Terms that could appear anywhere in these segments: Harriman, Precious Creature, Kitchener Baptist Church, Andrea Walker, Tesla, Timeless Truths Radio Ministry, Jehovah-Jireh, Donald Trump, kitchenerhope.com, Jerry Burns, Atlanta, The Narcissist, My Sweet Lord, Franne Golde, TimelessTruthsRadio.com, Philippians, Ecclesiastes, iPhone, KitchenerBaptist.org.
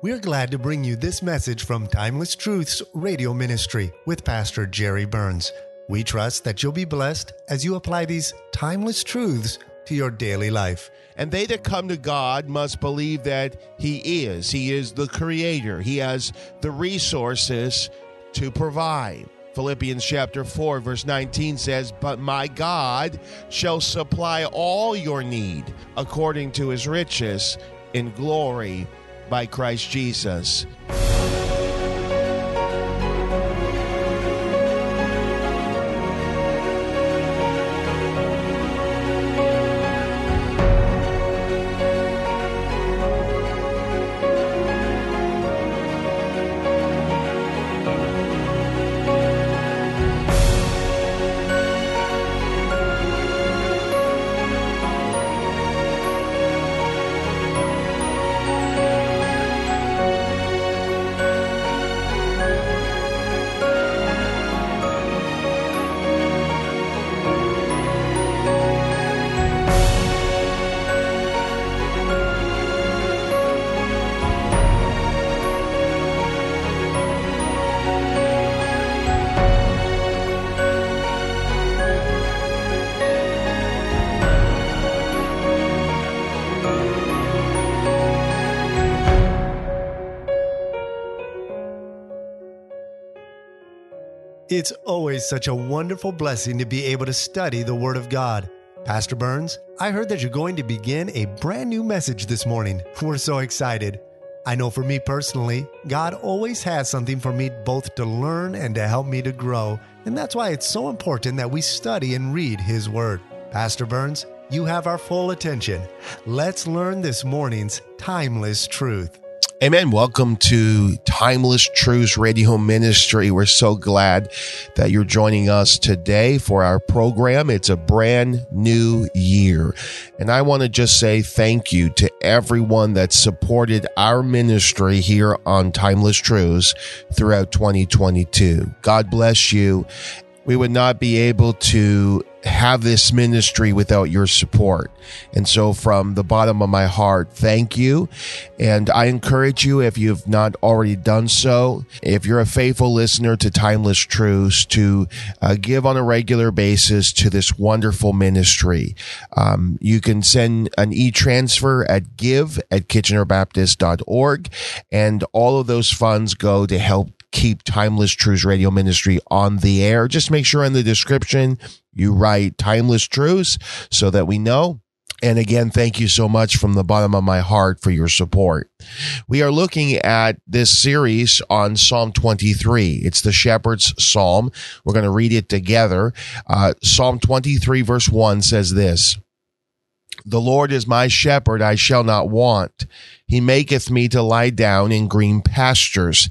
We're glad to bring you this message from Timeless Truths Radio Ministry with Pastor Jerry Burns. We trust that you'll be blessed as you apply these timeless truths to your daily life. And they that come to God must believe that He is. He is the Creator. He has the resources to provide. Philippians chapter 4, verse 19 says, "But my God shall supply all your need according to His riches in glory by Christ Jesus." It's always such a wonderful blessing to be able to study the Word of God. Pastor Burns, I heard that you're going to begin a brand new message this morning. We're so excited. I know for me personally, God always has something for me both to learn and to help me to grow. And that's why it's so important that we study and read His Word. Pastor Burns, you have our full attention. Let's learn this morning's timeless truth. Amen. Welcome to Timeless Truths Radio Ministry. We're so glad that you're joining us today for our program. It's a brand new year. And I want to just say thank you to everyone that supported our ministry here on Timeless Truths throughout 2022. God bless you. We would not be able to have this ministry without your support. And so from the bottom of my heart, thank you. And I encourage you, if you've not already done so, if you're a faithful listener to Timeless Truths, to give on a regular basis to this wonderful ministry. You can send an e-transfer at give@kitchenerbaptist.org, and all of those funds go to help keep Timeless Truths Radio Ministry on the air. Just make sure in the description you write Timeless Truths so that we know. And again, thank you so much from the bottom of my heart for your support. We are looking at this series on Psalm 23. It's the Shepherd's Psalm. We're going to read it together. Psalm 23 verse 1 says this, "The Lord is my shepherd, I shall not want. He maketh me to lie down in green pastures.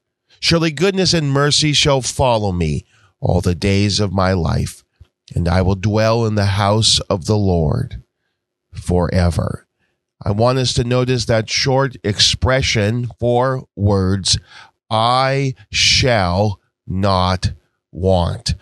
Surely goodness and mercy shall follow me all the days of my life, and I will dwell in the house of the Lord forever." I want us to notice that short expression, four words, "I shall not want."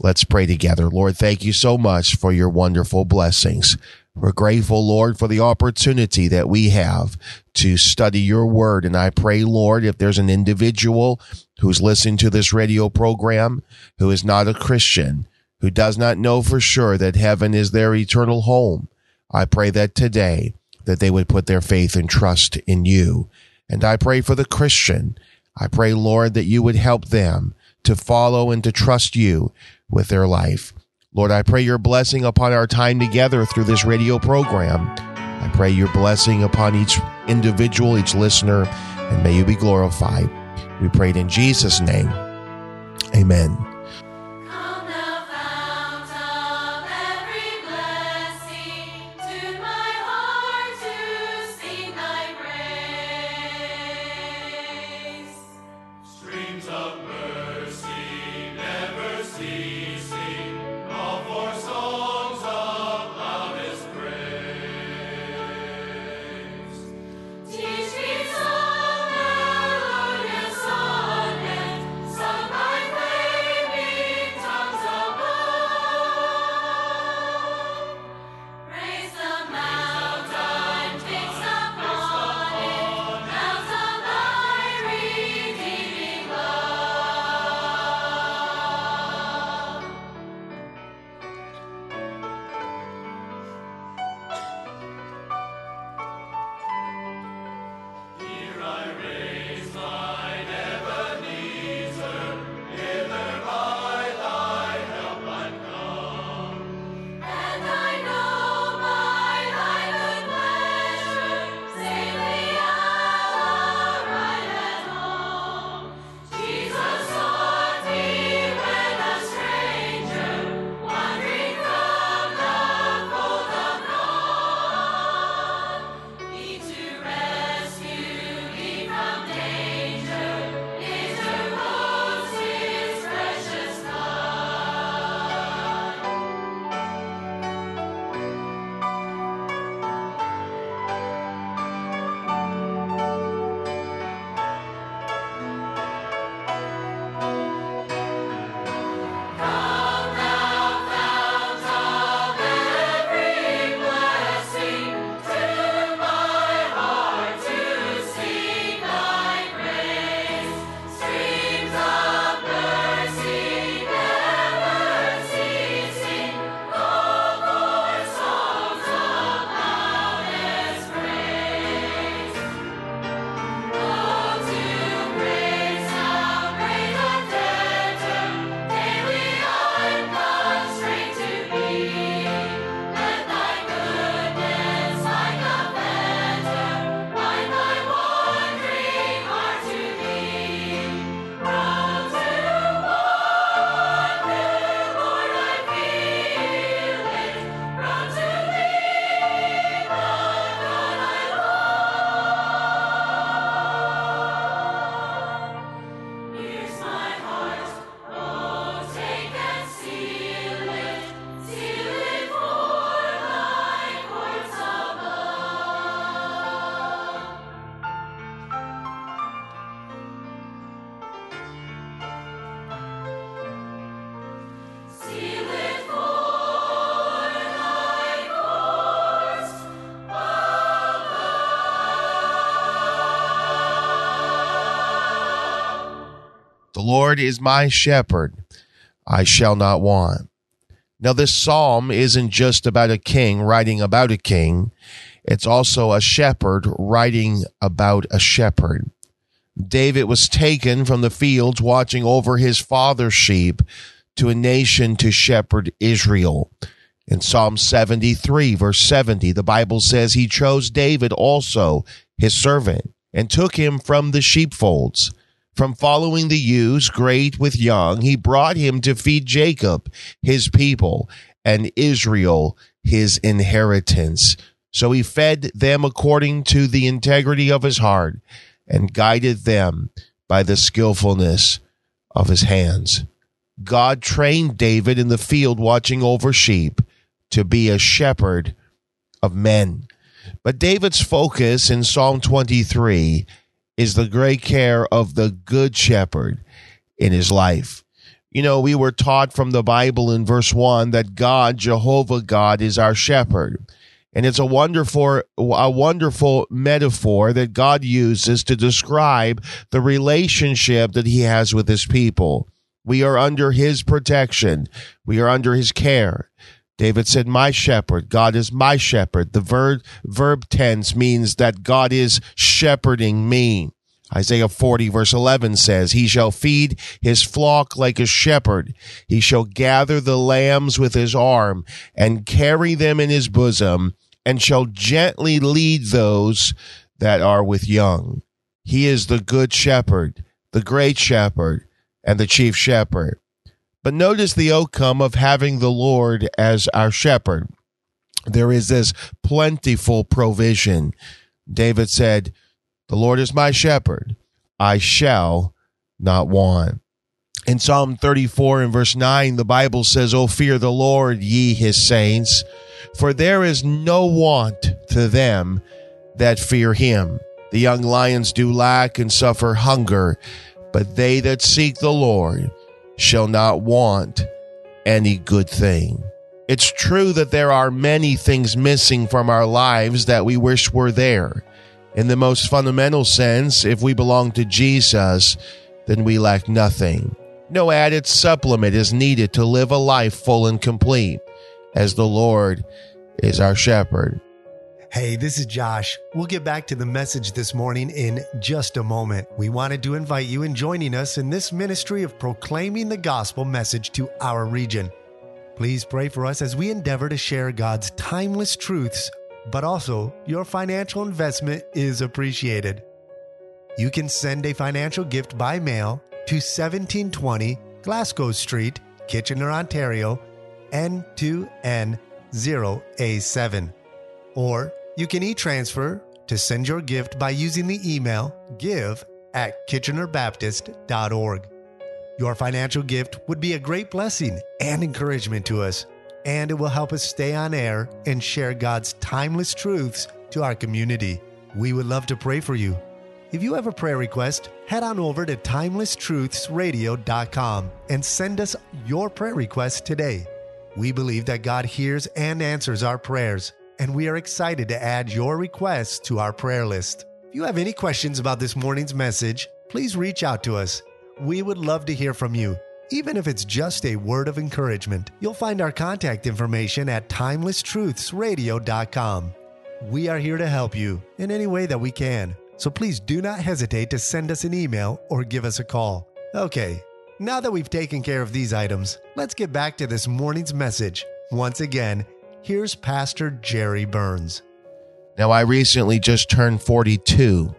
Let's pray together. Lord, thank you so much for your wonderful blessings. We're grateful, Lord, for the opportunity that we have to study your word. And I pray, Lord, if there's an individual who's listening to this radio program who is not a Christian, who does not know for sure that heaven is their eternal home, I pray that today that they would put their faith and trust in you. And I pray for the Christian. I pray, Lord, that you would help them to follow and to trust you with their life. Lord, I pray your blessing upon our time together through this radio program. I pray your blessing upon each individual, each listener, and may you be glorified. We pray it in Jesus' name. Amen. The Lord is my shepherd, I shall not want. Now, this psalm isn't just about a king writing about a king. It's also a shepherd writing about a shepherd. David was taken from the fields watching over his father's sheep to a nation to shepherd Israel. In Psalm 73, verse 70, the Bible says he chose David also, his servant, and took him from the sheepfolds. From following the ewes, great with young, he brought him to feed Jacob, his people, and Israel, his inheritance. So he fed them according to the integrity of his heart and guided them by the skillfulness of his hands. God trained David in the field watching over sheep to be a shepherd of men. But David's focus in Psalm 23 is the great care of the good shepherd in his life. You know, we were taught from the Bible in verse 1 that God, Jehovah God, is our shepherd. And it's a wonderful metaphor that God uses to describe the relationship that he has with his people. We are under his protection. We are under his care. David said, my shepherd. God is my shepherd. The verb tense means that God is shepherding me. Isaiah 40 verse 11 says, he shall feed his flock like a shepherd. He shall gather the lambs with his arm and carry them in his bosom and shall gently lead those that are with young. He is the good shepherd, the great shepherd, and the chief shepherd. But notice the outcome of having the Lord as our shepherd. There is this plentiful provision. David said, the Lord is my shepherd, I shall not want. In Psalm 34 and verse 9, the Bible says, O fear the Lord, ye his saints, for there is no want to them that fear him. The young lions do lack and suffer hunger, but they that seek the Lord shall not want any good thing. It's true that there are many things missing from our lives that we wish were there. In the most fundamental sense, if we belong to Jesus, then we lack nothing. No added supplement is needed to live a life full and complete, as the Lord is our shepherd. Hey, this is Josh. We'll get back to the message this morning in just a moment. We wanted to invite you in joining us in this ministry of proclaiming the gospel message to our region. Please pray for us as we endeavor to share God's timeless truths, but also your financial investment is appreciated. You can send a financial gift by mail to 1720 Glasgow Street, Kitchener, Ontario, N2N0A7. Or you can e-transfer to send your gift by using the email give@kitchenerbaptist.org. Your financial gift would be a great blessing and encouragement to us, and it will help us stay on air and share God's timeless truths to our community. We would love to pray for you. If you have a prayer request, head on over to TimelessTruthsRadio.com and send us your prayer request today. We believe that God hears and answers our prayers, and we are excited to add your requests to our prayer list. If you have any questions about this morning's message, please reach out to us. We would love to hear from you, even if it's just a word of encouragement. You'll find our contact information at TimelessTruthsRadio.com. We are here to help you in any way that we can, so please do not hesitate to send us an email or give us a call. Okay, now that we've taken care of these items, let's get back to this morning's message. Once again, here's Pastor Jerry Burns. Now, I recently just turned 42,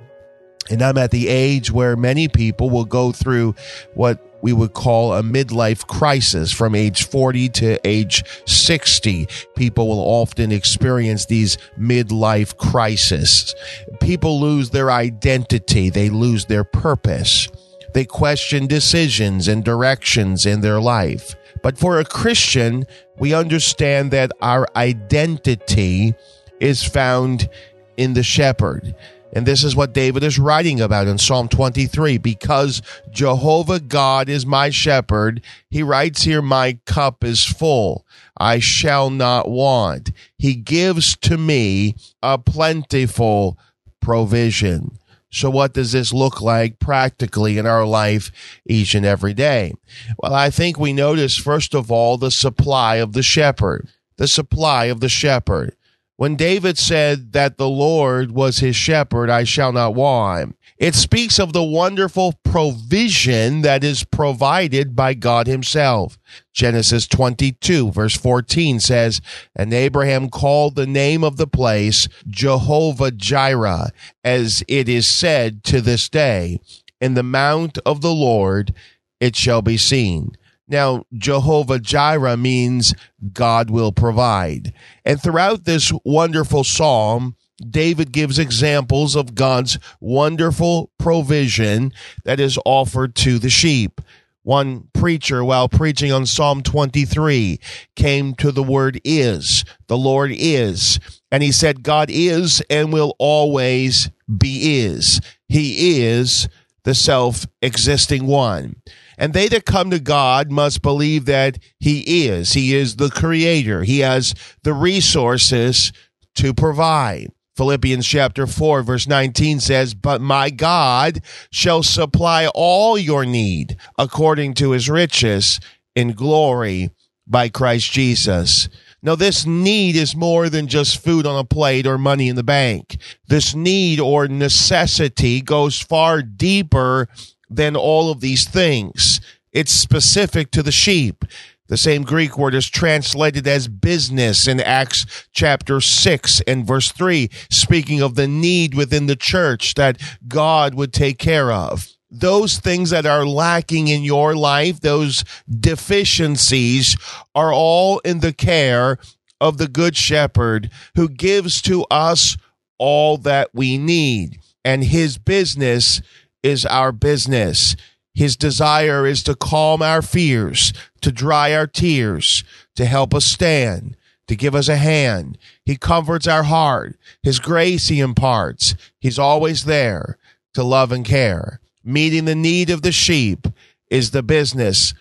and I'm at the age where many people will go through what we would call a midlife crisis from age 40 to age 60. People will often experience these midlife crises. People lose their identity. They lose their purpose. They question decisions and directions in their life. But for a Christian, we understand that our identity is found in the shepherd. And this is what David is writing about in Psalm 23. Because Jehovah God is my shepherd, he writes here, my cup is full. I shall not want. He gives to me a plentiful provision. So what does this look like practically in our life each and every day? Well, I think we notice, first of all, the supply of the shepherd. The supply of the shepherd. When David said that the Lord was his shepherd, I shall not want. It speaks of the wonderful provision that is provided by God himself. Genesis 22, verse 14 says, and Abraham called the name of the place Jehovah-Jireh, as it is said to this day, in the mount of the Lord it shall be seen. Now, Jehovah-Jireh means God will provide. And throughout this wonderful psalm, David gives examples of God's wonderful provision that is offered to the sheep. One preacher, while preaching on Psalm 23, came to the word is, the Lord is, and he said, God is and will always be is. He is the self-existing one. And they that come to God must believe that he is. He is the creator. He has the resources to provide. Philippians chapter 4, verse 19 says, but my God shall supply all your need according to his riches in glory by Christ Jesus. Now, this need is more than just food on a plate or money in the bank. This need or necessity goes far deeper than all of these things. It's specific to the sheep. The same Greek word is translated as business in Acts chapter 6 and verse 3, speaking of the need within the church that God would take care of. Those things that are lacking in your life, those deficiencies, are all in the care of the Good Shepherd, who gives to us all that we need. And his business is our business. His desire is to calm our fears, to dry our tears, to help us stand, to give us a hand. He comforts our heart. His grace he imparts. He's always there to love and care. Meeting the need of the sheep is the business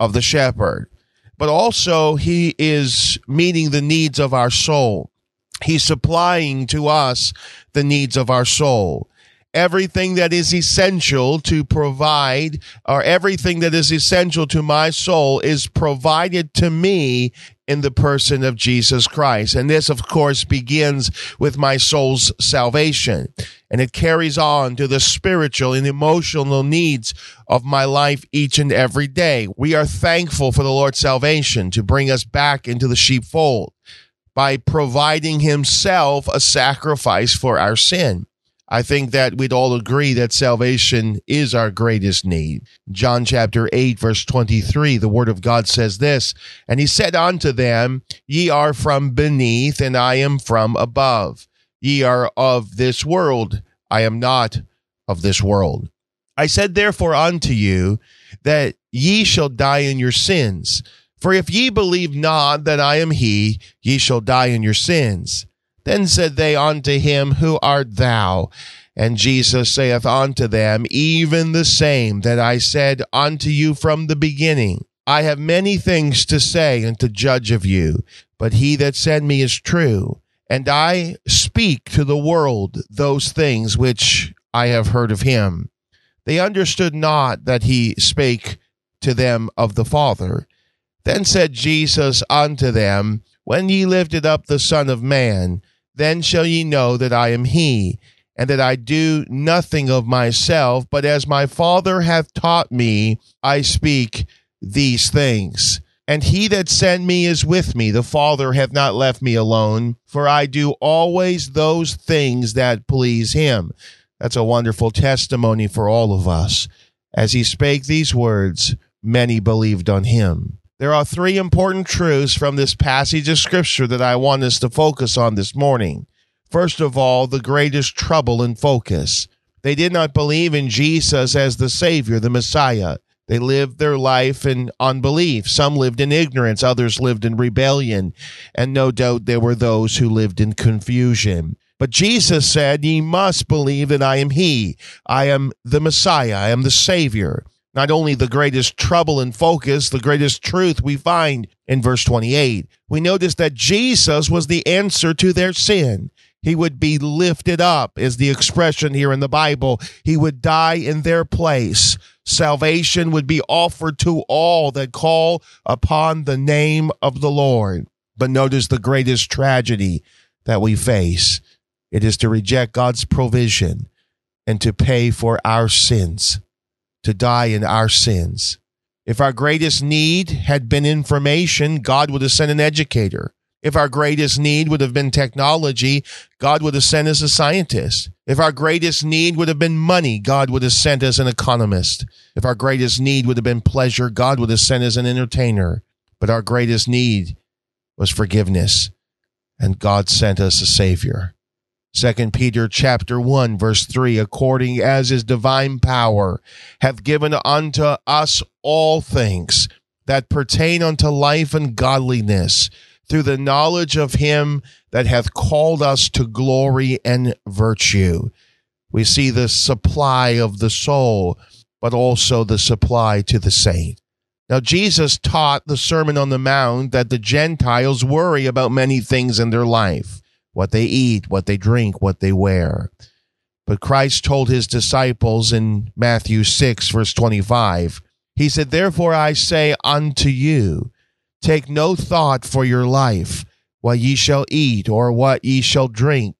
of the shepherd. But also, he is meeting the needs of our soul. He's supplying to us the needs of our soul. Everything that is essential to provide, or everything that is essential to my soul, is provided to me in the person of Jesus Christ. And this, of course, begins with my soul's salvation. And it carries on to the spiritual and emotional needs of my life each and every day. We are thankful for the Lord's salvation to bring us back into the sheepfold by providing himself a sacrifice for our sin. I think that we'd all agree that salvation is our greatest need. John chapter 8, verse 23, the word of God says this, and he said unto them, ye are from beneath, and I am from above. Ye are of this world, I am not of this world. I said therefore unto you, that ye shall die in your sins. For if ye believe not that I am he, ye shall die in your sins. Then said they unto him, who art thou? And Jesus saith unto them, even the same that I said unto you from the beginning. I have many things to say and to judge of you, but he that sent me is true. And I speak to the world those things which I have heard of him. They understood not that he spake to them of the Father. Then said Jesus unto them, when ye lifted up the Son of Man, then shall ye know that I am he, and that I do nothing of myself, but as my Father hath taught me, I speak these things. And he that sent me is with me. The Father hath not left me alone, for I do always those things that please him. That's a wonderful testimony for all of us. As he spake these words, many believed on him. There are three important truths from this passage of Scripture that I want us to focus on this morning. First of all, the greatest trouble in focus. They did not believe in Jesus as the Savior, the Messiah. They lived their life in unbelief. Some lived in ignorance, others lived in rebellion, and no doubt there were those who lived in confusion. But Jesus said, ye must believe that I am he. I am the Messiah. I am the Savior. Not only the greatest trouble in focus, the greatest truth we find in verse 28. We notice that Jesus was the answer to their sin. He would be lifted up, is the expression here in the Bible. He would die in their place. Salvation would be offered to all that call upon the name of the Lord. But notice the greatest tragedy that we face. It is to reject God's provision and to pay for our sins, to die in our sins. If our greatest need had been information, God would have sent an educator. If our greatest need would have been technology, God would have sent us a scientist. If our greatest need would have been money, God would have sent us an economist. If our greatest need would have been pleasure, God would have sent us an entertainer. But our greatest need was forgiveness, and God sent us a Savior. 2 Peter chapter 1, verse 3, according as his divine power hath given unto us all things that pertain unto life and godliness, through the knowledge of him that hath called us to glory and virtue. We see the supply of the soul, but also the supply to the saint. Now, Jesus taught the Sermon on the Mount that the Gentiles worry about many things in their life, what they eat, what they drink, what they wear. But Christ told his disciples in Matthew 6, verse 25, he said, therefore I say unto you, take no thought for your life, what ye shall eat or what ye shall drink,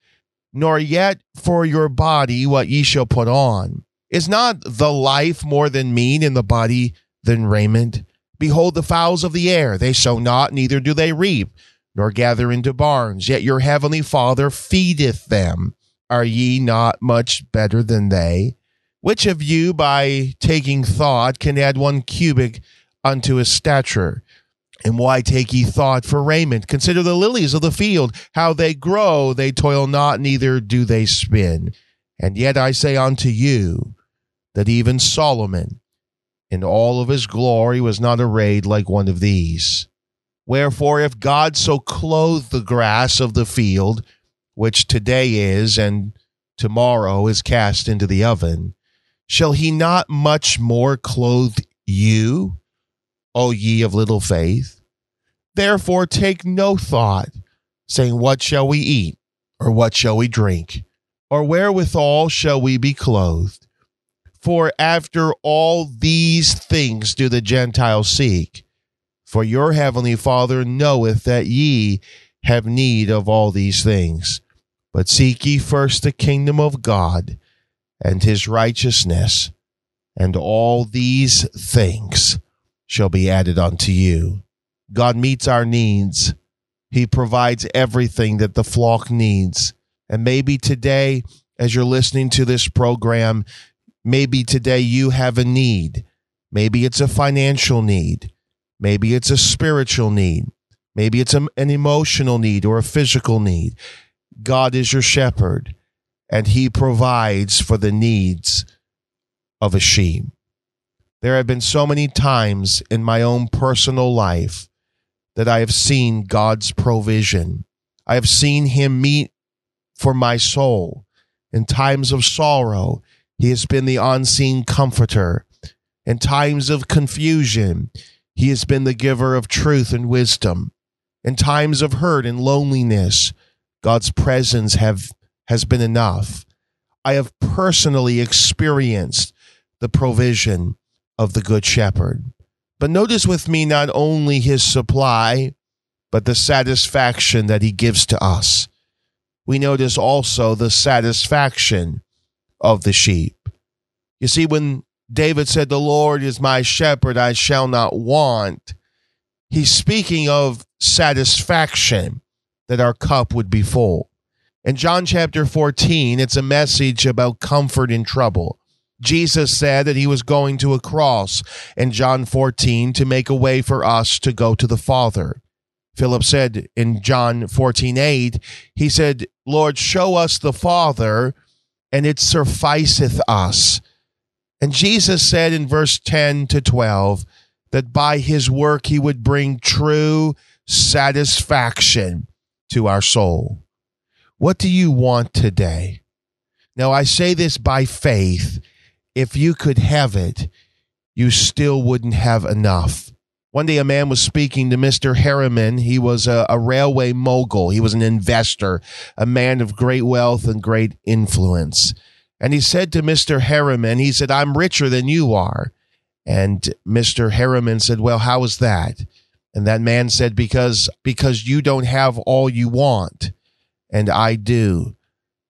nor yet for your body what ye shall put on. Is not the life more than meat, and the body than raiment? Behold the fowls of the air, they sow not, neither do they reap, nor gather into barns, yet your heavenly Father feedeth them. Are ye not much better than they? Which of you, by taking thought, can add 1 cubit unto his stature? And why take ye thought for raiment? Consider the lilies of the field, how they grow, they toil not, neither do they spin. And yet I say unto you, that even Solomon in all of his glory was not arrayed like one of these. Wherefore, if God so clothe the grass of the field, which today is, and tomorrow is cast into the oven, shall he not much more clothe you, O ye of little faith? Therefore take no thought, saying, what shall we eat, or what shall we drink, or wherewithal shall we be clothed? For after all these things do the Gentiles seek. For your heavenly Father knoweth that ye have need of all these things. But seek ye first the kingdom of God, and his righteousness, and all these things shall be added unto you. God meets our needs. He provides everything that the flock needs. And maybe today, as you're listening to this program, maybe today you have a need. Maybe it's a financial need. Maybe it's a spiritual need. Maybe it's an emotional need or a physical need. God is your shepherd, and he provides for the needs of a sheep. There have been so many times in my own personal life that I have seen God's provision. I have seen him meet for my soul. In times of sorrow, he has been the unseen comforter. In times of confusion, he has been the giver of truth and wisdom. In times of hurt and loneliness, God's presence has been enough. I have personally experienced the provision of the Good Shepherd. But notice with me not only his supply, but the satisfaction that he gives to us. We notice also the satisfaction of the sheep. You see, when David said, the Lord is my shepherd, I shall not want, he's speaking of satisfaction, that our cup would be full. In John chapter 14, it's a message about comfort in trouble. Jesus said that he was going to a cross in John 14 to make a way for us to go to the Father. Philip said in John 14:8, he said, Lord, show us the Father, and it sufficeth us. And Jesus said in verse 10 to 12 that by his work he would bring true satisfaction to our soul. What do you want today? Now, I say this by faith. If you could have it, you still wouldn't have enough. One day a man was speaking to Mr. Harriman. He was a railway mogul. He was an investor, a man of great wealth and great influence. And he said to Mr. Harriman, he said, "I'm richer than you are." And Mr. Harriman said, "Well, how is that?" And that man said, because you don't have all you want, and I do,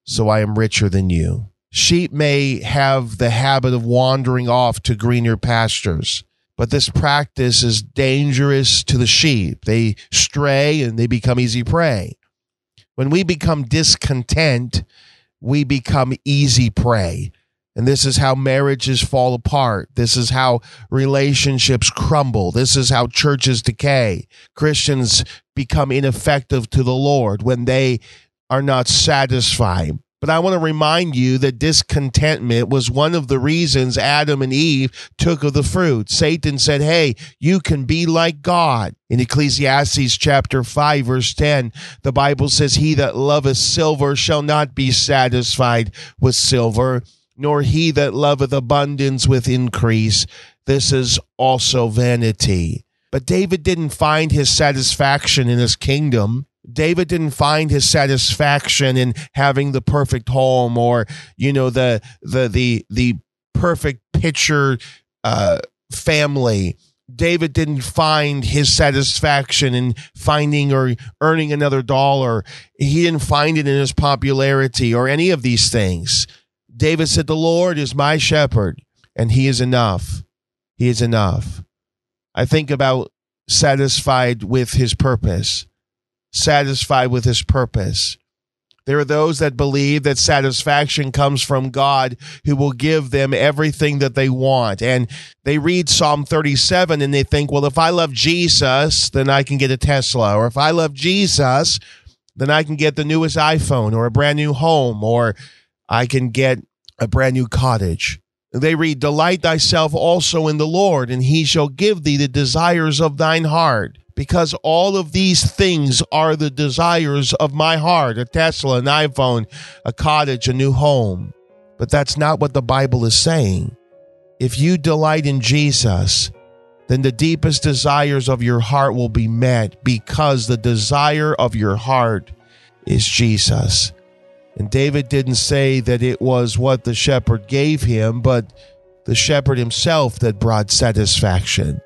so I am richer than you. Sheep may have the habit of wandering off to greener pastures, but this practice is dangerous to the sheep. They stray and they become easy prey. When we become discontent, we become easy prey. And this is how marriages fall apart. This is how relationships crumble. This is how churches decay. Christians become ineffective to the Lord when they are not satisfied. But I want to remind you that discontentment was one of the reasons Adam and Eve took of the fruit. Satan said, "Hey, you can be like God." In Ecclesiastes chapter 5, verse 10, the Bible says, "He that loveth silver shall not be satisfied with silver, nor he that loveth abundance with increase. This is also vanity." But David didn't find his satisfaction in his kingdom. David didn't find his satisfaction in having the perfect home, or, you know, the perfect picture family. David didn't find his satisfaction in finding or earning another dollar. He didn't find it in his popularity or any of these things. David said, "The Lord is my shepherd, and he is enough." He is enough. I think about satisfied with his purpose. Satisfied with his purpose. There are those that believe that satisfaction comes from God, who will give them everything that they want. And they read Psalm 37 and they think, well, if I love Jesus, then I can get a Tesla. Or if I love Jesus, then I can get the newest iPhone or a brand new home, or I can get a brand new cottage. They read, "Delight thyself also in the Lord, and he shall give thee the desires of thine heart." Because all of these things are the desires of my heart: a Tesla, an iPhone, a cottage, a new home. But that's not what the Bible is saying. If you delight in Jesus, then the deepest desires of your heart will be met, because the desire of your heart is Jesus. And David didn't say that it was what the shepherd gave him, but the shepherd himself that brought satisfaction.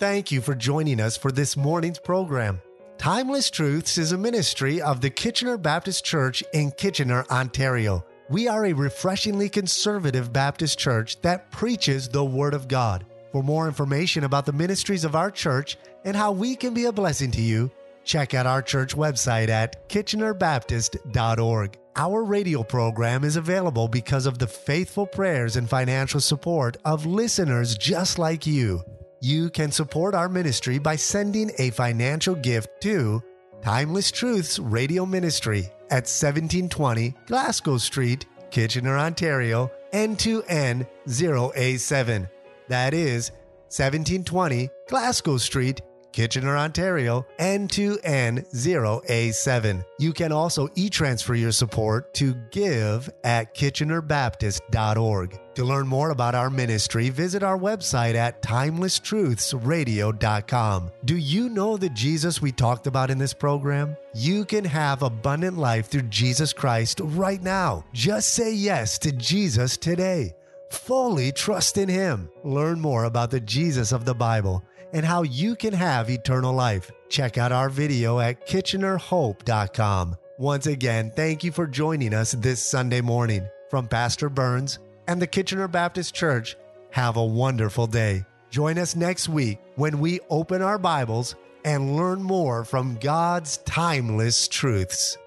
Thank you for joining us for this morning's program. Timeless Truths is a ministry of the Kitchener Baptist Church in Kitchener, Ontario. We are a refreshingly conservative Baptist church that preaches the Word of God. For more information about the ministries of our church and how we can be a blessing to you, check out our church website at KitchenerBaptist.org. Our radio program is available because of the faithful prayers and financial support of listeners just like you. You can support our ministry by sending a financial gift to Timeless Truths Radio Ministry at 1720 Glasgow Street, Kitchener, Ontario, N2N0A7. That is 1720 Glasgow Street, Kitchener, Ontario, N2N0A7. You can also e-transfer your support to give at kitchenerbaptist.org. To learn more about our ministry, visit our website at TimelessTruthsRadio.com. Do you know the Jesus we talked about in this program? You can have abundant life through Jesus Christ right now. Just say yes to Jesus today. Fully trust in Him. Learn more about the Jesus of the Bible and how you can have eternal life. Check out our video at kitchenerhope.com. Once again, thank you for joining us this Sunday morning. From Pastor Burns and the Kitchener Baptist Church, have a wonderful day. Join us next week when we open our Bibles and learn more from God's timeless truths.